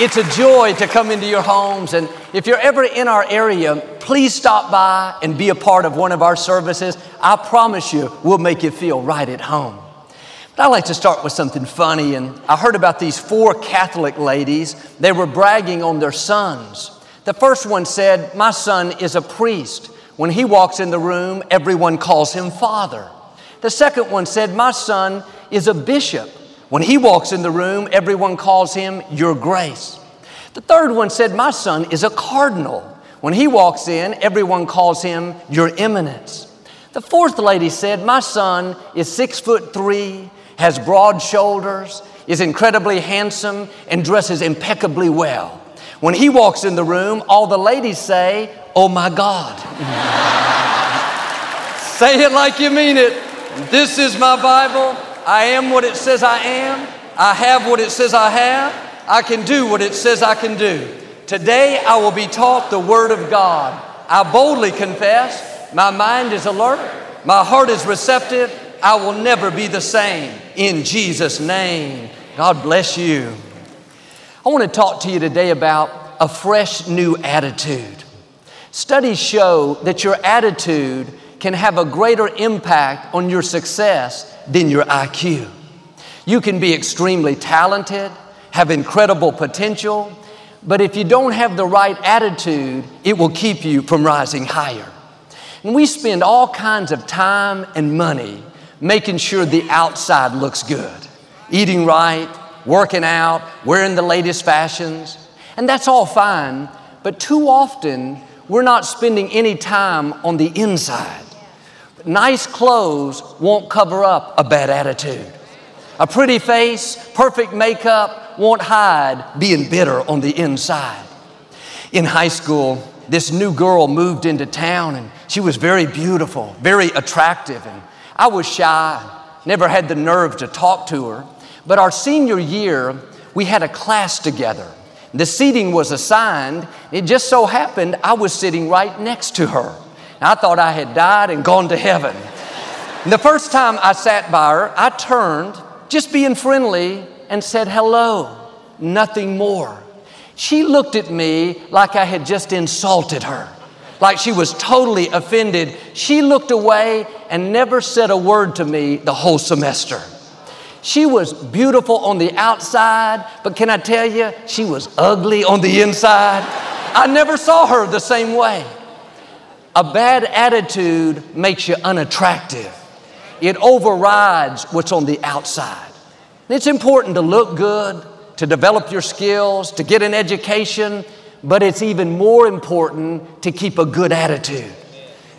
It's a joy to come into your homes. And if you're ever in our area, please stop by and be a part of one of our services. I promise you, we'll make you feel right at home. But I like to start with something funny. And I heard about these 4 Catholic ladies. They were bragging on their sons. The first one said, "My son is a priest. When he walks in the room, everyone calls him father." The second one said, "My son is a bishop. When he walks in the room, everyone calls him Your Grace." The third one said, "My son is a cardinal. When he walks in, everyone calls him Your Eminence." The fourth lady said, "My son is 6'3", has broad shoulders, is incredibly handsome, and dresses impeccably well. When he walks in the room, all the ladies say, 'Oh my God.'" Say it like you mean it. This is my Bible. I am what it says I am. I have what it says I have. I can do what it says I can do. Today I will be taught the Word of God. I boldly confess, my mind is alert, my heart is receptive. I will never be the same. In Jesus' name. God bless you. I want to talk to you today about a fresh new attitude. Studies show that your attitude can have a greater impact on your success than your IQ. You can be extremely talented, have incredible potential, but if you don't have the right attitude, it will keep you from rising higher. And we spend all kinds of time and money making sure the outside looks good, eating right, working out, wearing the latest fashions, and that's all fine, but too often we're not spending any time on the inside. Nice clothes won't cover up a bad attitude. A pretty face, perfect makeup won't hide being bitter on the inside. In high school, this new girl moved into town and she was very beautiful, very attractive. And I was shy, never had the nerve to talk to her. But our senior year, we had a class together. The seating was assigned. It just so happened I was sitting right next to her. I thought I had died and gone to heaven. And the first time I sat by her, I turned, just being friendly, and said, "Hello," nothing more. She looked at me like I had just insulted her, like she was totally offended. She looked away and never said a word to me the whole semester. She was beautiful on the outside, but can I tell you, she was ugly on the inside. I never saw her the same way. A bad attitude makes you unattractive. It overrides what's on the outside. And it's important to look good, to develop your skills, to get an education, but it's even more important to keep a good attitude.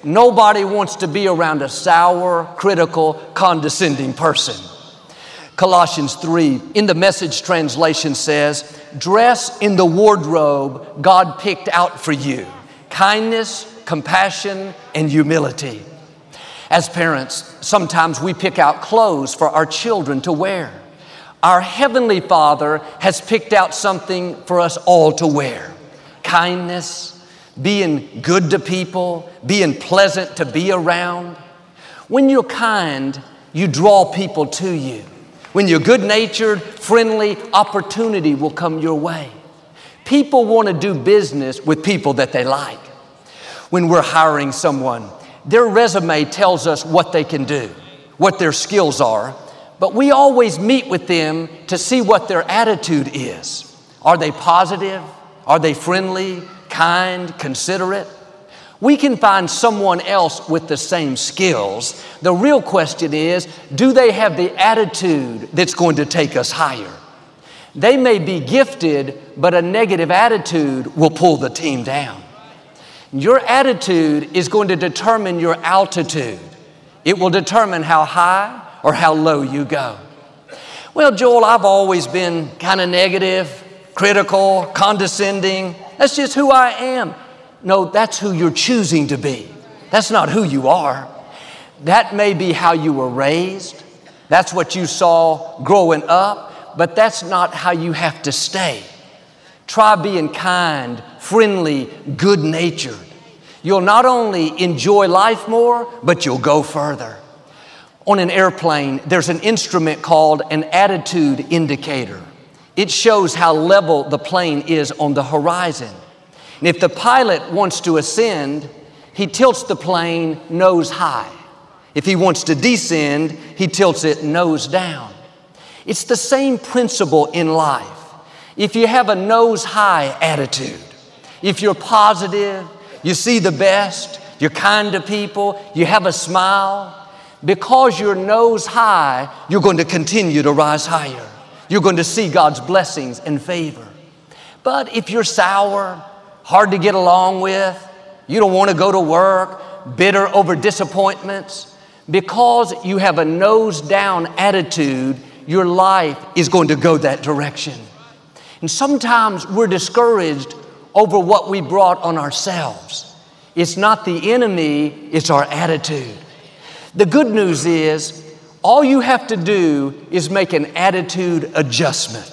Nobody wants to be around a sour, critical, condescending person. Colossians 3 in the Message translation says, "Dress in the wardrobe God picked out for you, kindness, compassion, and humility." As parents, sometimes we pick out clothes for our children to wear. Our Heavenly Father has picked out something for us all to wear. Kindness, being good to people, being pleasant to be around. When you're kind, you draw people to you. When you're good-natured, friendly, opportunity will come your way. People want to do business with people that they like. When we're hiring someone, their resume tells us what they can do, what their skills are, but we always meet with them to see what their attitude is. Are they positive? Are they friendly, kind, considerate? We can find someone else with the same skills. The real question is, do they have the attitude that's going to take us higher? They may be gifted, but a negative attitude will pull the team down. Your attitude is going to determine your altitude. It will determine how high or how low you go. "Well, Joel, I've always been kind of negative, critical, condescending. That's just who I am." No, that's who you're choosing to be. That's not who you are. That may be how you were raised. That's what you saw growing up, but that's not how you have to stay. Try being kind, friendly, good-natured. You'll not only enjoy life more, but you'll go further. On an airplane, there's an instrument called an attitude indicator. It shows how level the plane is on the horizon. And if the pilot wants to ascend, he tilts the plane nose high. If he wants to descend, he tilts it nose down. It's the same principle in life. If you have a nose high attitude, if you're positive, you see the best, you're kind to people, you have a smile, because you're nose high, you're going to continue to rise higher. You're going to see God's blessings and favor. But if you're sour, hard to get along with, you don't want to go to work, bitter over disappointments, because you have a nose down attitude, your life is going to go that direction. And sometimes we're discouraged over what we brought on ourselves. It's not the enemy, it's our attitude. The good news is, all you have to do is make an attitude adjustment.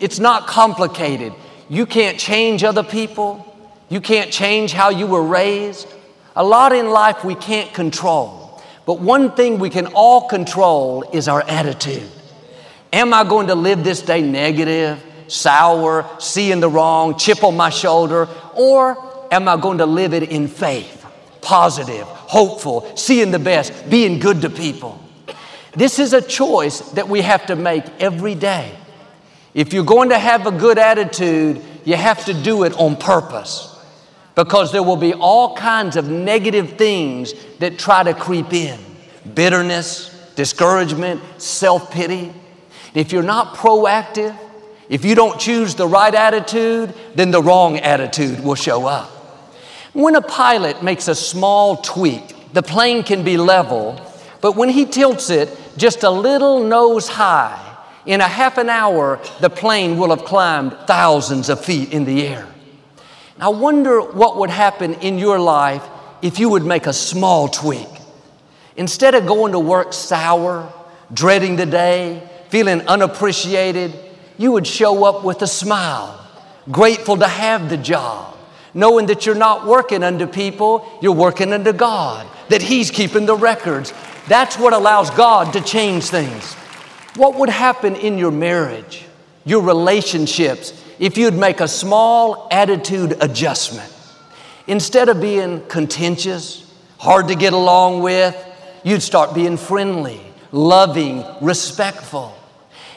It's not complicated. You can't change other people. You can't change how you were raised. A lot in life we can't control, but one thing we can all control is our attitude. Am I going to live this day negative, sour, seeing the wrong, chip on my shoulder, or am I going to live it in faith, positive, hopeful, seeing the best, being good to people? This is a choice that we have to make every day. If you're going to have a good attitude, you have to do it on purpose, because there will be all kinds of negative things that try to creep in. Bitterness, discouragement, self-pity. If you're not proactive, if you don't choose the right attitude, then the wrong attitude will show up. When a pilot makes a small tweak, the plane can be level, but when he tilts it just a little nose high, in a half an hour, the plane will have climbed thousands of feet in the air. I wonder what would happen in your life if you would make a small tweak. Instead of going to work sour, dreading the day, feeling unappreciated, you would show up with a smile, grateful to have the job, knowing that you're not working under people, you're working under God, that He's keeping the records. That's what allows God to change things. What would happen in your marriage, your relationships, if you'd make a small attitude adjustment? Instead of being contentious, hard to get along with, you'd start being friendly, loving, respectful.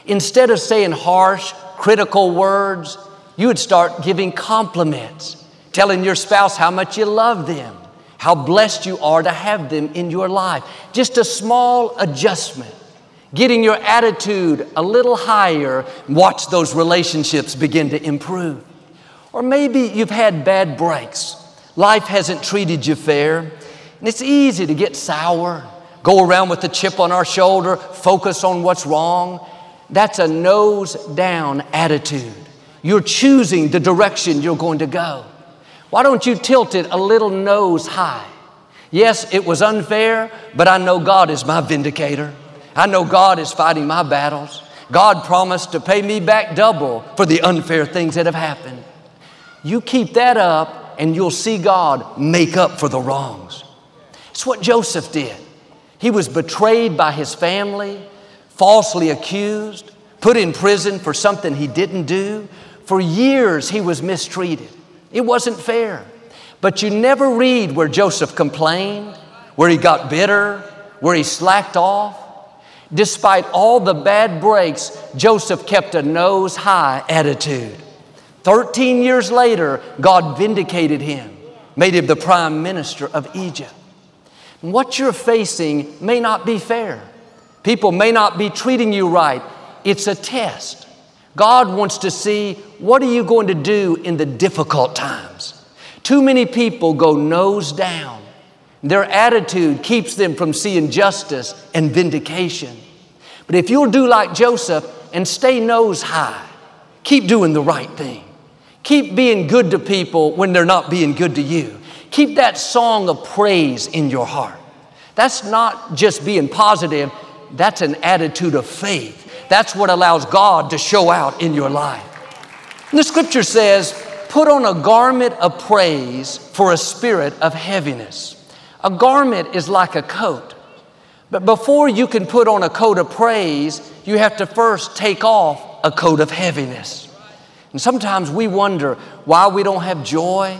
Instead of saying harsh, critical words, you would start giving compliments, telling your spouse how much you love them, how blessed you are to have them in your life. Just a small adjustment. Getting your attitude a little higher, watch those relationships begin to improve. Or maybe you've had bad breaks. Life hasn't treated you fair, and it's easy to get sour, go around with a chip on our shoulder, focus on what's wrong. That's a nose-down attitude. You're choosing the direction you're going to go. Why don't you tilt it a little nose high? Yes, it was unfair, but I know God is my vindicator. I know God is fighting my battles. God promised to pay me back double for the unfair things that have happened. You keep that up and you'll see God make up for the wrongs. It's what Joseph did. He was betrayed by his family, falsely accused, put in prison for something he didn't do. For years he was mistreated. It wasn't fair. But you never read where Joseph complained, where he got bitter, where he slacked off. Despite all the bad breaks, Joseph kept a nose high attitude. 13 years later, God vindicated him, made him the prime minister of Egypt. And what you're facing may not be fair. People may not be treating you right. It's a test. God wants to see, what are you going to do in the difficult times? Too many people go nose down. Their attitude keeps them from seeing justice and vindication. But if you'll do like Joseph and stay nose high, keep doing the right thing, Keep being good to people when they're not being good to you. Keep that song of praise in your heart. That's not just being positive. That's an attitude of faith. That's what allows God to show out in your life. And the scripture says, put on a garment of praise for a spirit of heaviness. A garment is like a coat. But before you can put on a coat of praise, you have to first take off a coat of heaviness. And sometimes we wonder why we don't have joy,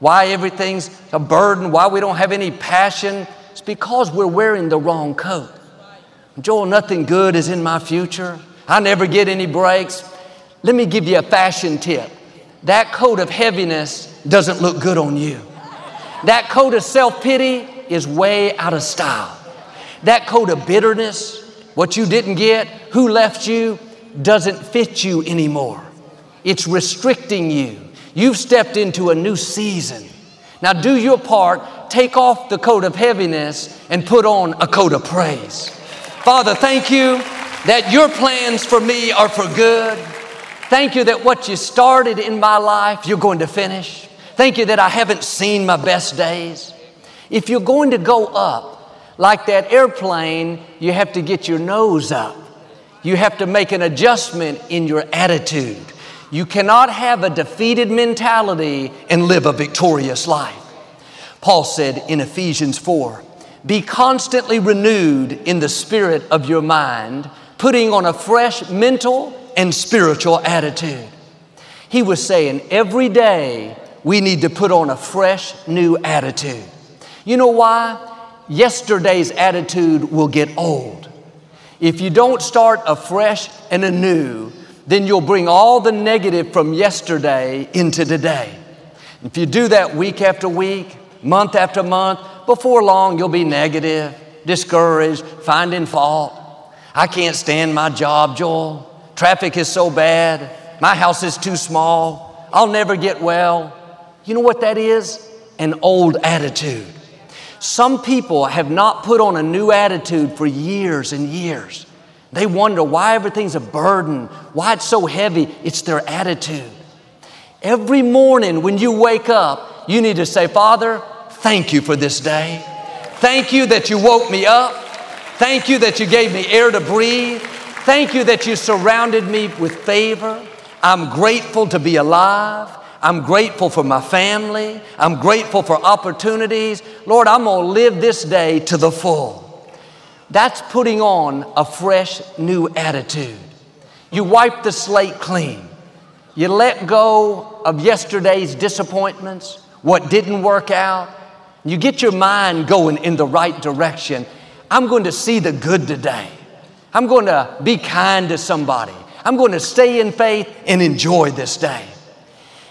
why everything's a burden, why we don't have any passion. It's because we're wearing the wrong coat. Joel, nothing good is in my future. I never get any breaks. Let me give you a fashion tip. That coat of heaviness doesn't look good on you. That coat of self-pity is way out of style. That coat of bitterness, what you didn't get, who left you, doesn't fit you anymore. It's restricting you. You've stepped into a new season. Now do your part, take off the coat of heaviness and put on a coat of praise. Father, thank you that your plans for me are for good. Thank you that what you started in my life, you're going to finish. Thank you that I haven't seen my best days. If you're going to go up like that airplane, you have to get your nose up. You have to make an adjustment in your attitude. You cannot have a defeated mentality and live a victorious life. Paul said in Ephesians 4, be constantly renewed in the spirit of your mind, putting on a fresh mental and spiritual attitude. He was saying every day we need to put on a fresh new attitude. You know why? Yesterday's attitude will get old. If you don't start afresh and anew, then you'll bring all the negative from yesterday into today. If you do that week after week, month after month, before long you'll be negative, discouraged, finding fault. I can't stand my job, Joel. Traffic is so bad. My house is too small. I'll never get well. You know what that is? An old attitude. Some people have not put on a new attitude for years and years. They wonder why everything's a burden, why it's so heavy. It's their attitude. Every morning when you wake up, you need to say, Father, thank you for this day. Thank you that you woke me up. Thank you that you gave me air to breathe. Thank you that you surrounded me with favor. I'm grateful to be alive. I'm grateful for my family. I'm grateful for opportunities. Lord, I'm going to live this day to the full. That's putting on a fresh new attitude. You wipe the slate clean. You let go of yesterday's disappointments, what didn't work out. You get your mind going in the right direction. I'm going to see the good today. I'm going to be kind to somebody. I'm going to stay in faith and enjoy this day.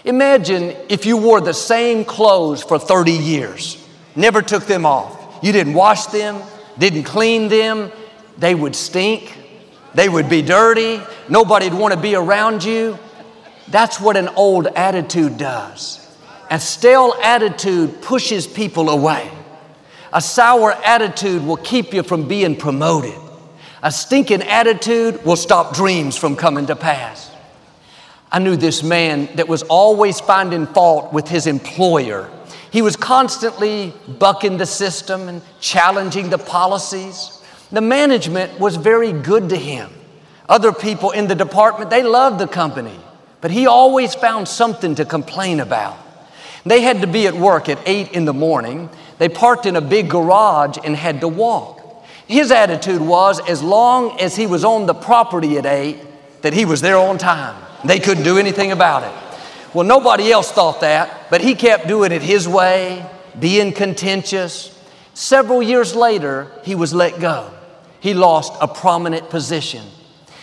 Imagine if you wore the same clothes for 30 years, never took them off. You didn't wash them, didn't clean them. They would stink. They would be dirty. Nobody'd want to be around you. That's what an old attitude does. A stale attitude pushes people away. A sour attitude will keep you from being promoted. A stinking attitude will stop dreams from coming to pass. I knew this man that was always finding fault with his employer. He was constantly bucking the system and challenging the policies. The management was very good to him. Other people in the department, they loved the company, but he always found something to complain about. They had to be at work at 8 in the morning. They parked in a big garage and had to walk. His attitude was, as long as he was on the property at 8, that he was there on time. They couldn't do anything about it. Well, nobody else thought that, but he kept doing it his way, being contentious. Several years later, he was let go. He lost a prominent position.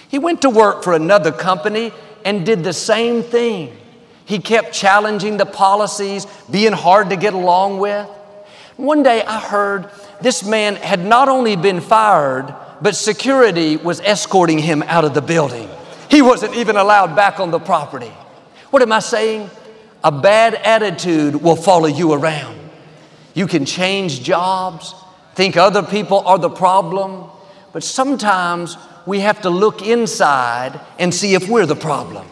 He went to work for another company and did the same thing. He kept challenging the policies, being hard to get along with. One day I heard this man had not only been fired, but security was escorting him out of the building. He wasn't even allowed back on the property. What am I saying? A bad attitude will follow you around. You can change jobs, think other people are the problem, but sometimes we have to look inside and see if we're the problem.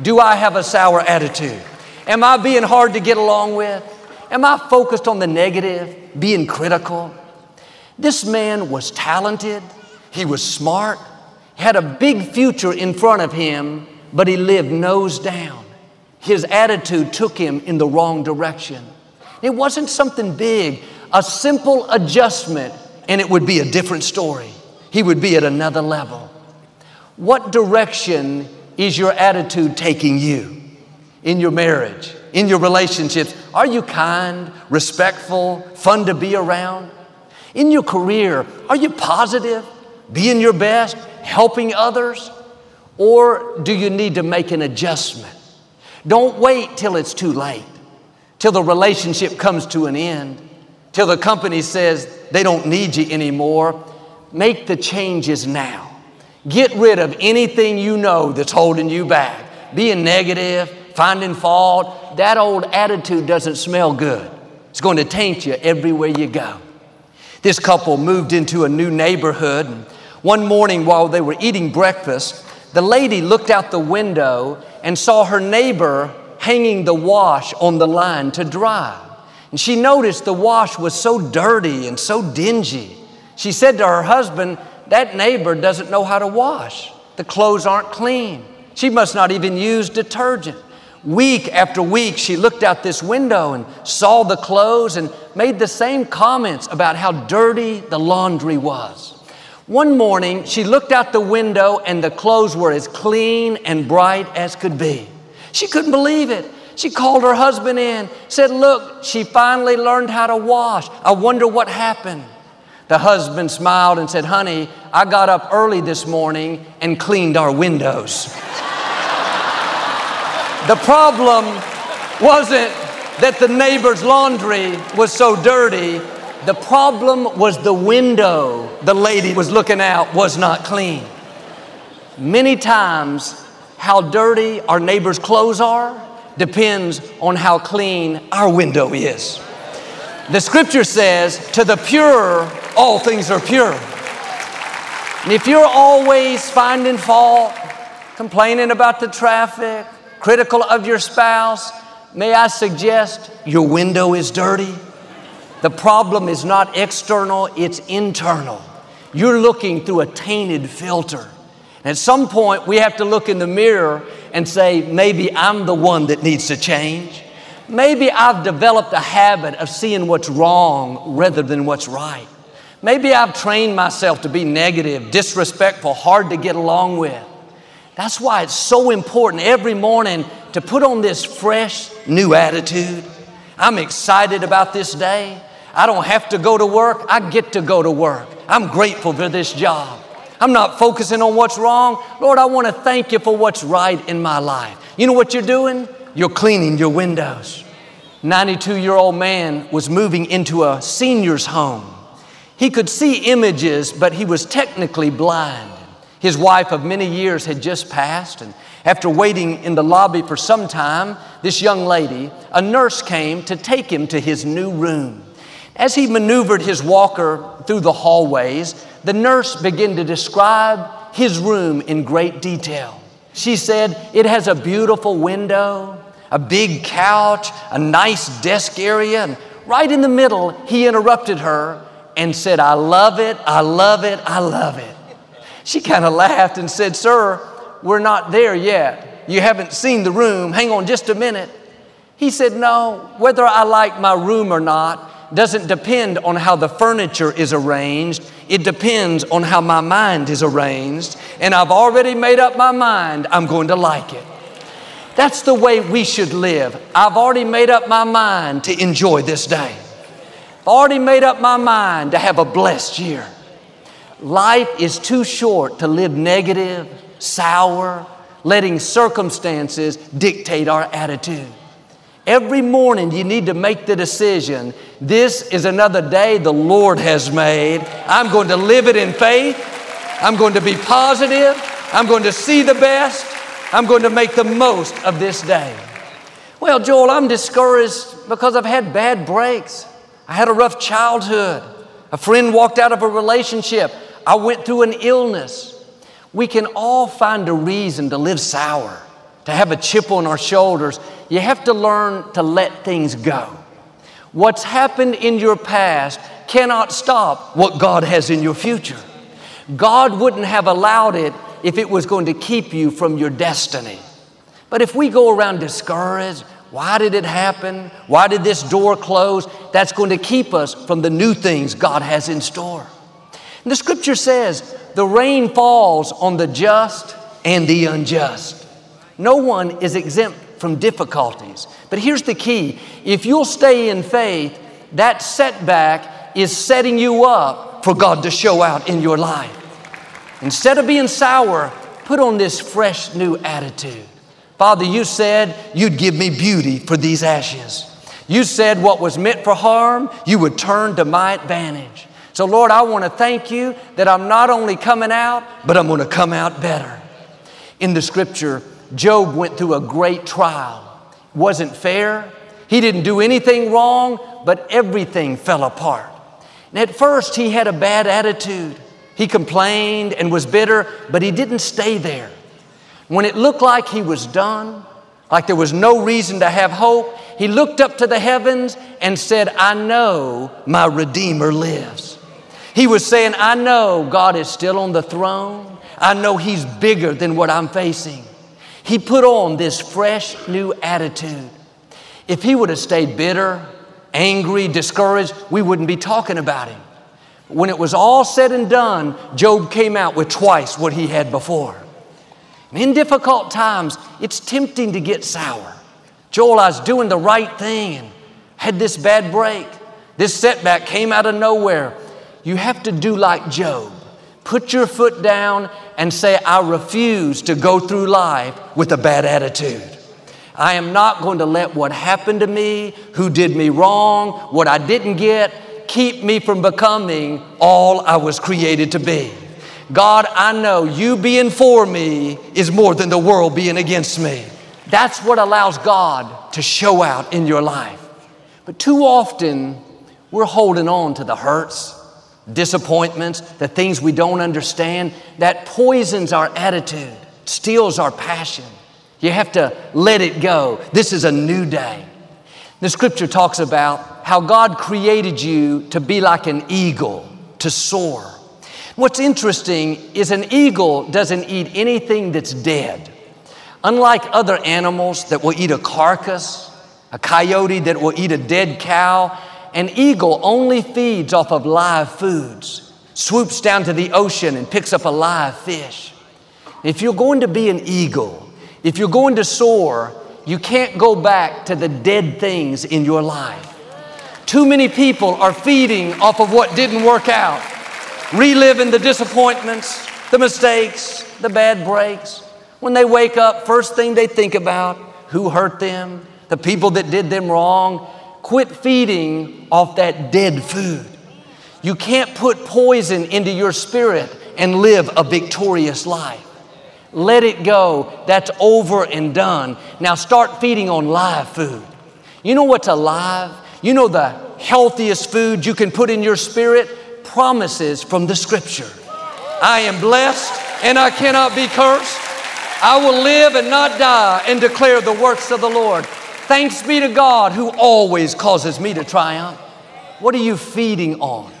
Do I have a sour attitude? Am I being hard to get along with? Am I focused on the negative, being critical? This man was talented. He was smart, had a big future in front of him, but he lived nose down. His attitude took him in the wrong direction. It wasn't something big, a simple adjustment, and it would be a different story. He would be at another level. What direction is your attitude taking you in your marriage, in your relationships? Are you kind, respectful, fun to be around? In your career, are you positive, being your best, helping others? Or do you need to make an adjustment? Don't wait till it's too late, till the relationship comes to an end, till the company says they don't need you anymore. Make the changes now. Get rid of anything you know that's holding you back. Being negative, finding fault, that old attitude doesn't smell good. It's going to taint you everywhere you go. This couple moved into a new neighborhood. One morning while they were eating breakfast, the lady looked out the window and saw her neighbor hanging the wash on the line to dry. And she noticed the wash was so dirty and so dingy. She said to her husband, "That neighbor doesn't know how to wash. The clothes aren't clean. She must not even use detergent." Week after week, she looked out this window and saw the clothes and made the same comments about how dirty the laundry was. One morning, she looked out the window and the clothes were as clean and bright as could be. She couldn't believe it. She called her husband in, said, "Look, she finally learned how to wash. I wonder what happened." The husband smiled and said, "Honey, I got up early this morning and cleaned our windows." The problem wasn't that the neighbor's laundry was so dirty. The problem was the window the lady was looking out was not clean. Many times, how dirty our neighbor's clothes are depends on how clean our window is. The scripture says, to the pure, all things are pure. And if you're always finding fault, complaining about the traffic, critical of your spouse, may I suggest your window is dirty? The problem is not external, it's internal. You're looking through a tainted filter. And at some point, we have to look in the mirror and say, maybe I'm the one that needs to change. Maybe I've developed a habit of seeing what's wrong rather than what's right. Maybe I've trained myself to be negative, disrespectful, hard to get along with. That's why it's so important every morning to put on this fresh, new attitude. I'm excited about this day. I don't have to go to work. I get to go to work. I'm grateful for this job. I'm not focusing on what's wrong. Lord, I want to thank you for what's right in my life. You know what you're doing? You're cleaning your windows. 92-year-old man was moving into a senior's home. He could see images, but he was technically blind. His wife of many years had just passed, and after waiting in the lobby for some time, this young lady, a nurse, came to take him to his new room. As he maneuvered his walker through the hallways, the nurse began to describe his room in great detail. She said, "It has a beautiful window, a big couch, a nice desk area." And right in the middle, he interrupted her and said, "I love it, I love it, I love it." She kind of laughed and said, "Sir, we're not there yet. You haven't seen the room. Hang on just a minute." He said, "No, whether I like my room or not doesn't depend on how the furniture is arranged. It depends on how my mind is arranged. And I've already made up my mind I'm going to like it." That's the way we should live. I've already made up my mind to enjoy this day. I've already made up my mind to have a blessed year. Life is too short to live negative, sour, letting circumstances dictate our attitude. Every morning you need to make the decision, this is another day the Lord has made. I'm going to live it in faith. I'm going to be positive. I'm going to see the best. I'm going to make the most of this day. "Well, Joel, I'm discouraged because I've had bad breaks. I had a rough childhood. A friend walked out of a relationship. I went through an illness." We can all find a reason to live sour, to have a chip on our shoulders. You have to learn to let things go. What's happened in your past cannot stop what God has in your future. God wouldn't have allowed it if it was going to keep you from your destiny. But if we go around discouraged, why did it happen? Why did this door close? That's going to keep us from the new things God has in store. And the scripture says, the rain falls on the just and the unjust. No one is exempt from difficulties. But here's the key. If you'll stay in faith, that setback is setting you up for God to show out in your life. Instead of being sour, put on this fresh new attitude. Father, you said you'd give me beauty for these ashes. You said what was meant for harm, you would turn to my advantage. So Lord, I want to thank you that I'm not only coming out, but I'm going to come out better. In the scripture, Job went through a great trial. It wasn't fair. He didn't do anything wrong, but everything fell apart. And at first, he had a bad attitude. He complained and was bitter, but he didn't stay there. When it looked like he was done, like there was no reason to have hope, he looked up to the heavens and said, I know my Redeemer lives. He was saying, I know God is still on the throne. I know he's bigger than what I'm facing. He put on this fresh new attitude. If he would have stayed bitter, angry, discouraged, we wouldn't be talking about him. When it was all said and done, Job came out with twice what he had before. And in difficult times, it's tempting to get sour. Joel, I was doing the right thing and had this bad break. This setback came out of nowhere. You have to do like Job. Put your foot down and say, I refuse to go through life with a bad attitude. I am not going to let what happened to me, who did me wrong, what I didn't get, keep me from becoming all I was created to be. God, I know you being for me is more than the world being against me. That's what allows God to show out in your life. But too often, we're holding on to the hurts, disappointments, the things we don't understand, that poisons our attitude, steals our passion. You have to let it go. This is a new day. The scripture talks about how God created you to be like an eagle, to soar. What's interesting is an eagle doesn't eat anything that's dead. Unlike other animals that will eat a carcass, a coyote that will eat a dead cow, an eagle only feeds off of live foods, swoops down to the ocean and picks up a live fish. If you're going to be an eagle, if you're going to soar, you can't go back to the dead things in your life. Too many people are feeding off of what didn't work out, reliving the disappointments, the mistakes, the bad breaks. When they wake up, first thing they think about, who hurt them, the people that did them wrong. Quit feeding off that dead food. You can't put poison into your spirit and live a victorious life. Let it go. That's over and done. Now start feeding on live food. You know what's alive? You know the healthiest food you can put in your spirit? Promises from the scripture. I am blessed and I cannot be cursed. I will live and not die and declare the works of the Lord. Thanks be to God who always causes me to triumph. What are you feeding on?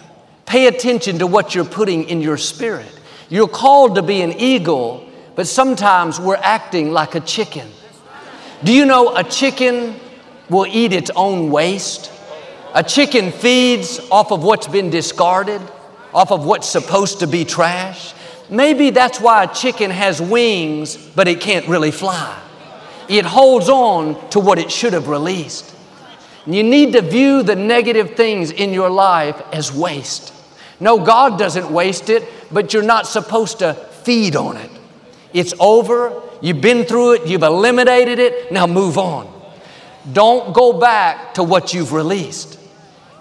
Pay attention to what you're putting in your spirit. You're called to be an eagle, but sometimes we're acting like a chicken. Do you know a chicken will eat its own waste? A chicken feeds off of what's been discarded, off of what's supposed to be trash. Maybe that's why a chicken has wings, but it can't really fly. It holds on to what it should have released. You need to view the negative things in your life as waste. No, God doesn't waste it, but you're not supposed to feed on it. It's over. You've been through it. You've eliminated it. Now move on. Don't go back to what you've released.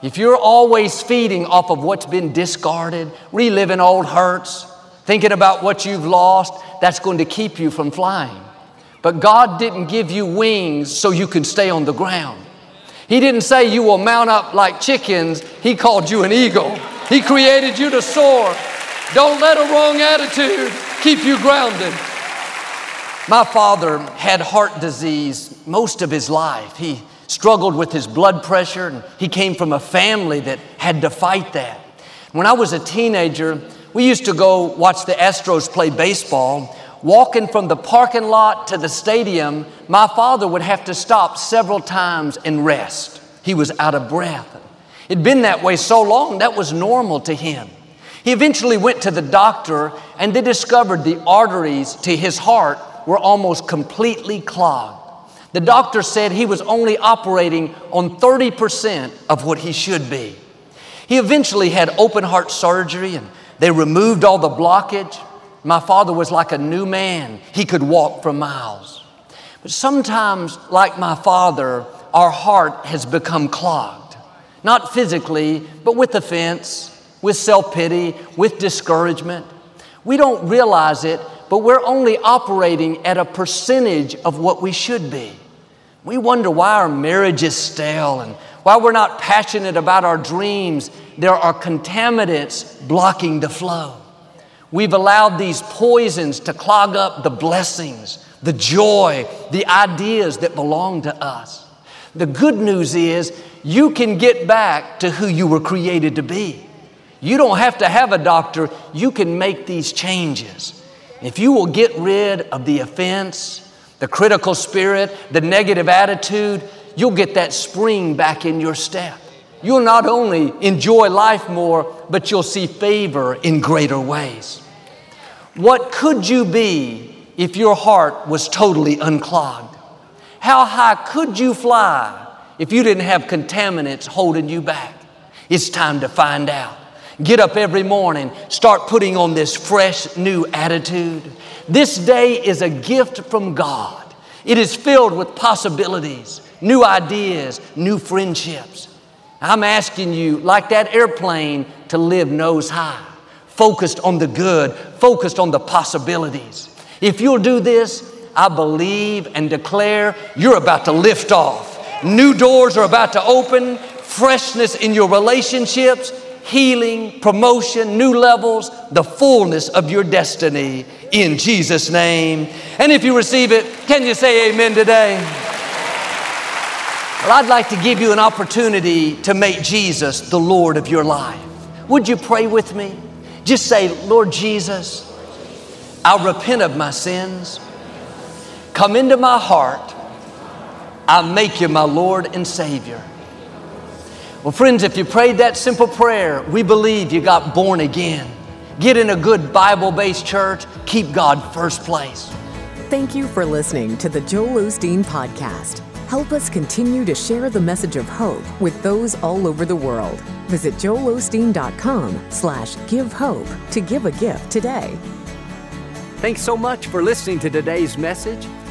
If you're always feeding off of what's been discarded, reliving old hurts, thinking about what you've lost, that's going to keep you from flying. But God didn't give you wings so you can stay on the ground. He didn't say you will mount up like chickens. He called you an eagle. He created you to soar. Don't let a wrong attitude keep you grounded. My father had heart disease most of his life. He struggled with his blood pressure, and he came from a family that had to fight that. When I was a teenager, we used to go watch the Astros play baseball. Walking from the parking lot to the stadium, my father would have to stop several times and rest. He was out of breath. It'd been that way so long, that was normal to him. He eventually went to the doctor, and they discovered the arteries to his heart were almost completely clogged. The doctor said he was only operating on 30% of what he should be. He eventually had open heart surgery, and they removed all the blockage. My father was like a new man. He could walk for miles. But sometimes, like my father, our heart has become clogged. Not physically, but with offense, with self-pity, with discouragement. We don't realize it, but we're only operating at a percentage of what we should be. We wonder why our marriage is stale and why we're not passionate about our dreams. There are contaminants blocking the flow. We've allowed these poisons to clog up the blessings, the joy, the ideas that belong to us. The good news is you can get back to who you were created to be. You don't have to have a doctor. You can make these changes. If you will get rid of the offense, the critical spirit, the negative attitude, you'll get that spring back in your step. You'll not only enjoy life more, but you'll see favor in greater ways. What could you be if your heart was totally unclogged? How high could you fly if you didn't have contaminants holding you back? It's time to find out. Get up every morning, start putting on this fresh new attitude. This day is a gift from God. It is filled with possibilities, new ideas, new friendships. I'm asking you, like that airplane, to live nose high, focused on the good, focused on the possibilities. If you'll do this, I believe and declare you're about to lift off. New doors are about to open, freshness in your relationships, healing, promotion, new levels, the fullness of your destiny in Jesus' name. And if you receive it, can you say amen today? Well, I'd like to give you an opportunity to make Jesus the Lord of your life. Would you pray with me? Just say, Lord Jesus, I repent of my sins. Come into my heart. I make you my Lord and Savior. Well, friends, if you prayed that simple prayer, we believe you got born again. Get in a good Bible-based church. Keep God first place. Thank you for listening to the Joel Osteen Podcast. Help us continue to share the message of hope with those all over the world. Visit JoelOsteen.com/givehope to give a gift today. Thanks so much for listening to today's message.